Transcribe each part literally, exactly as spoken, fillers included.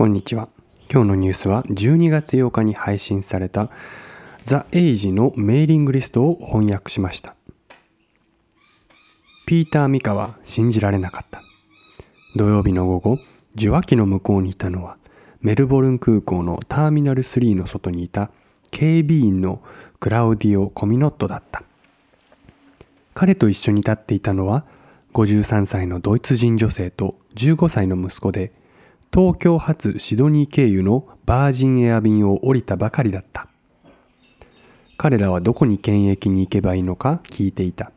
こんにちは。今日のニュースはじゅうにがつようかに配信されたザ・エイジのメーリングリストを翻訳しました。ピーター・ミカは信じられなかった。土曜日の午後、受話器の向こうにいたのはメルボルン空港のターミナルスリーの外にいた警備員のクラウディオ・コミノットだった。彼と一緒に立っていたのはごじゅうさんさいのドイツ人女性とじゅうごさいの息子で、東京発シドニー経由のバージンエア便を降りたばかりだった。彼らはどこに検疫に行けばいいのか聞いていた。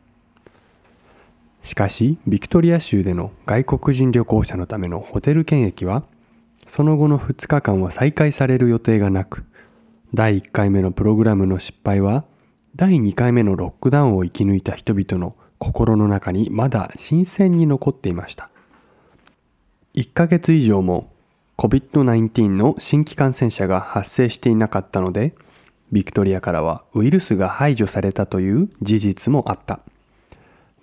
しかし、ビクトリア州での外国人旅行者のためのホテル検疫は、その後のふつかかんは再開される予定がなく、だいいっかいめのプログラムの失敗は、だいにかいめのロックダウンを生き抜いた人々の心の中にまだ新鮮に残っていました。いっかげついじょうも コビッドナインティーン の新規感染者が発生していなかったので、ビクトリアからはウイルスが排除されたという事実もあった。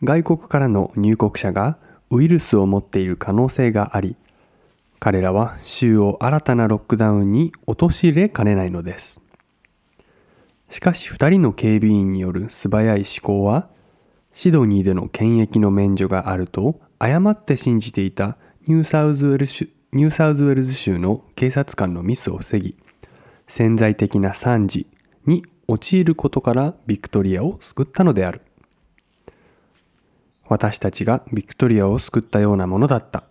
外国からの入国者がウイルスを持っている可能性があり、彼らは州を新たなロックダウンに陥れかねないのです。しかしふたりの警備員による素早い思考は、シドニーでの検疫の免除があると誤って信じていたニューサウスウェルズ、ニューサウスウェルズ州の警察官のミスを防ぎ、潜在的な惨事に陥ることからビクトリアを救ったのである。私たちがビクトリアを救ったようなものだった、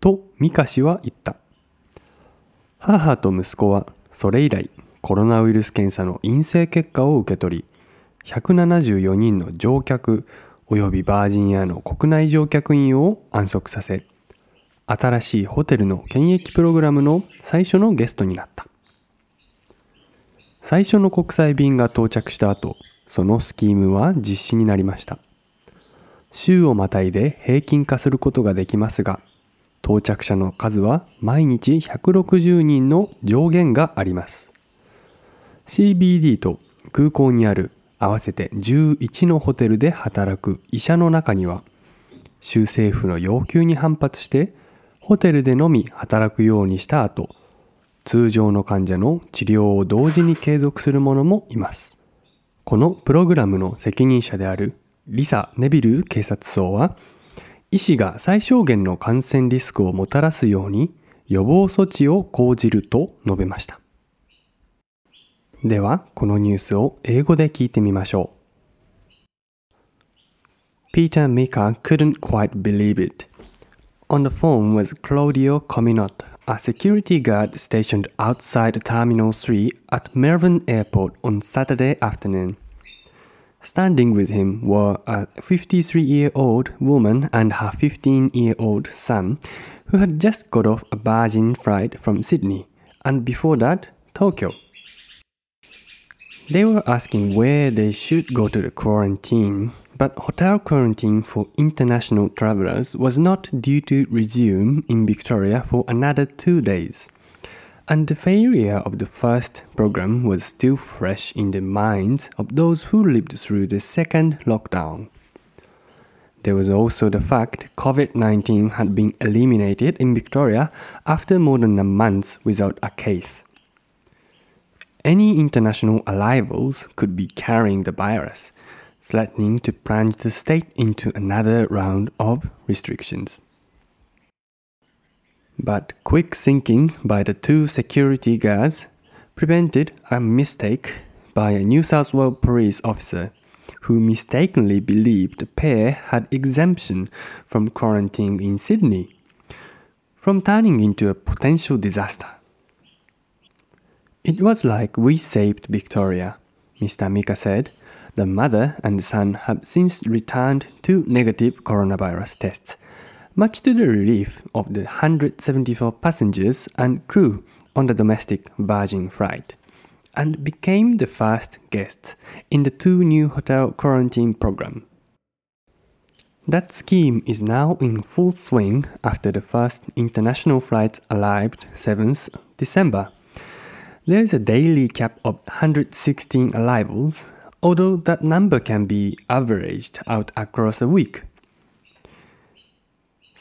とミカ氏は言った。母と息子はそれ以来、コロナウイルス検査の陰性結果を受け取り、ひゃくななじゅうよにんの乗客およびバージンエアの国内乗客員を安息させ、新しいホテルの検疫プログラムの最初のゲストになった。最初の国際便が到着した後、そのスキームは実施になりました。週をまたいで平均化することができますが、到着者の数は毎日ひゃくろくじゅうにんの上限があります。シービーディー と空港にある合わせてじゅういちのホテルで働く医者の中には、州政府の要求に反発してホテルでのみ働くようにした後、通常の患者の治療を同時に継続する者もいます。このプログラムの責任者であるリサ・ネビル警察総は、医師が最小限の感染リスクをもたらすように予防措置を講じると述べました。では、このニュースを英語で聞いてみましょう。Peter Mikha couldn't quite believe it. On the phone was Claudio Cominotti, a security guard stationed outside Terminal three at Melbourne Airport on Saturday afternoon. Standing with him were a fifty-three-year-old woman and her fifteen-year-old son, who had just got off a Virgin flight from Sydney, and before that, Tokyo. They were asking where they should go to the quarantine.But hotel quarantine for international travelers was not due to resume in Victoria for another two days, and the failure of the first program was still fresh in the minds of those who lived through the second lockdown. There was also the fact COVID nineteen had been eliminated in Victoria after more than a month without a case. Any international arrivals could be carrying the virus.threatening to plunge the state into another round of restrictions. But quick thinking by the two security guards prevented a mistake by a New South Wales police officer who mistakenly believed the pair had exemption from quarantine in Sydney, from turning into a potential disaster. It was like we saved Victoria, Mister Mikha said.The mother and son have since returned two negative coronavirus tests, much to the relief of the one hundred seventy-four passengers and crew on the domestic Virgin flight, and became the first guests in the two new hotel quarantine program. That scheme is now in full swing after the first international flights arrived the seventh of December. There is a daily cap of one hundred sixteen arrivals,although that number can be averaged out across a week.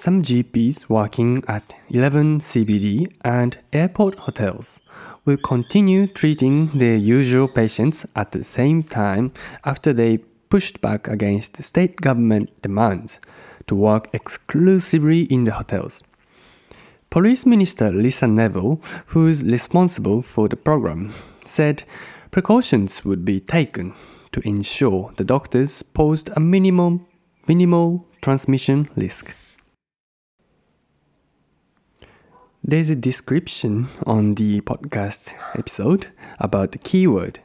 Some G Ps working at eleven C B D and airport hotels will continue treating their usual patients at the same time after they pushed back against state government demands to work exclusively in the hotels. Police Minister Lisa Neville, who is responsible for the program, said precautions would be taken to ensure the doctors posed a minimum, minimal transmission risk. There's a description on the podcast episode about the keyword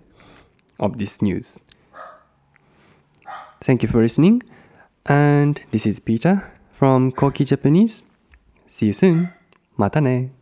of this news. Thank you for listening, and this is Peter from Koki Japanese. See you soon. またね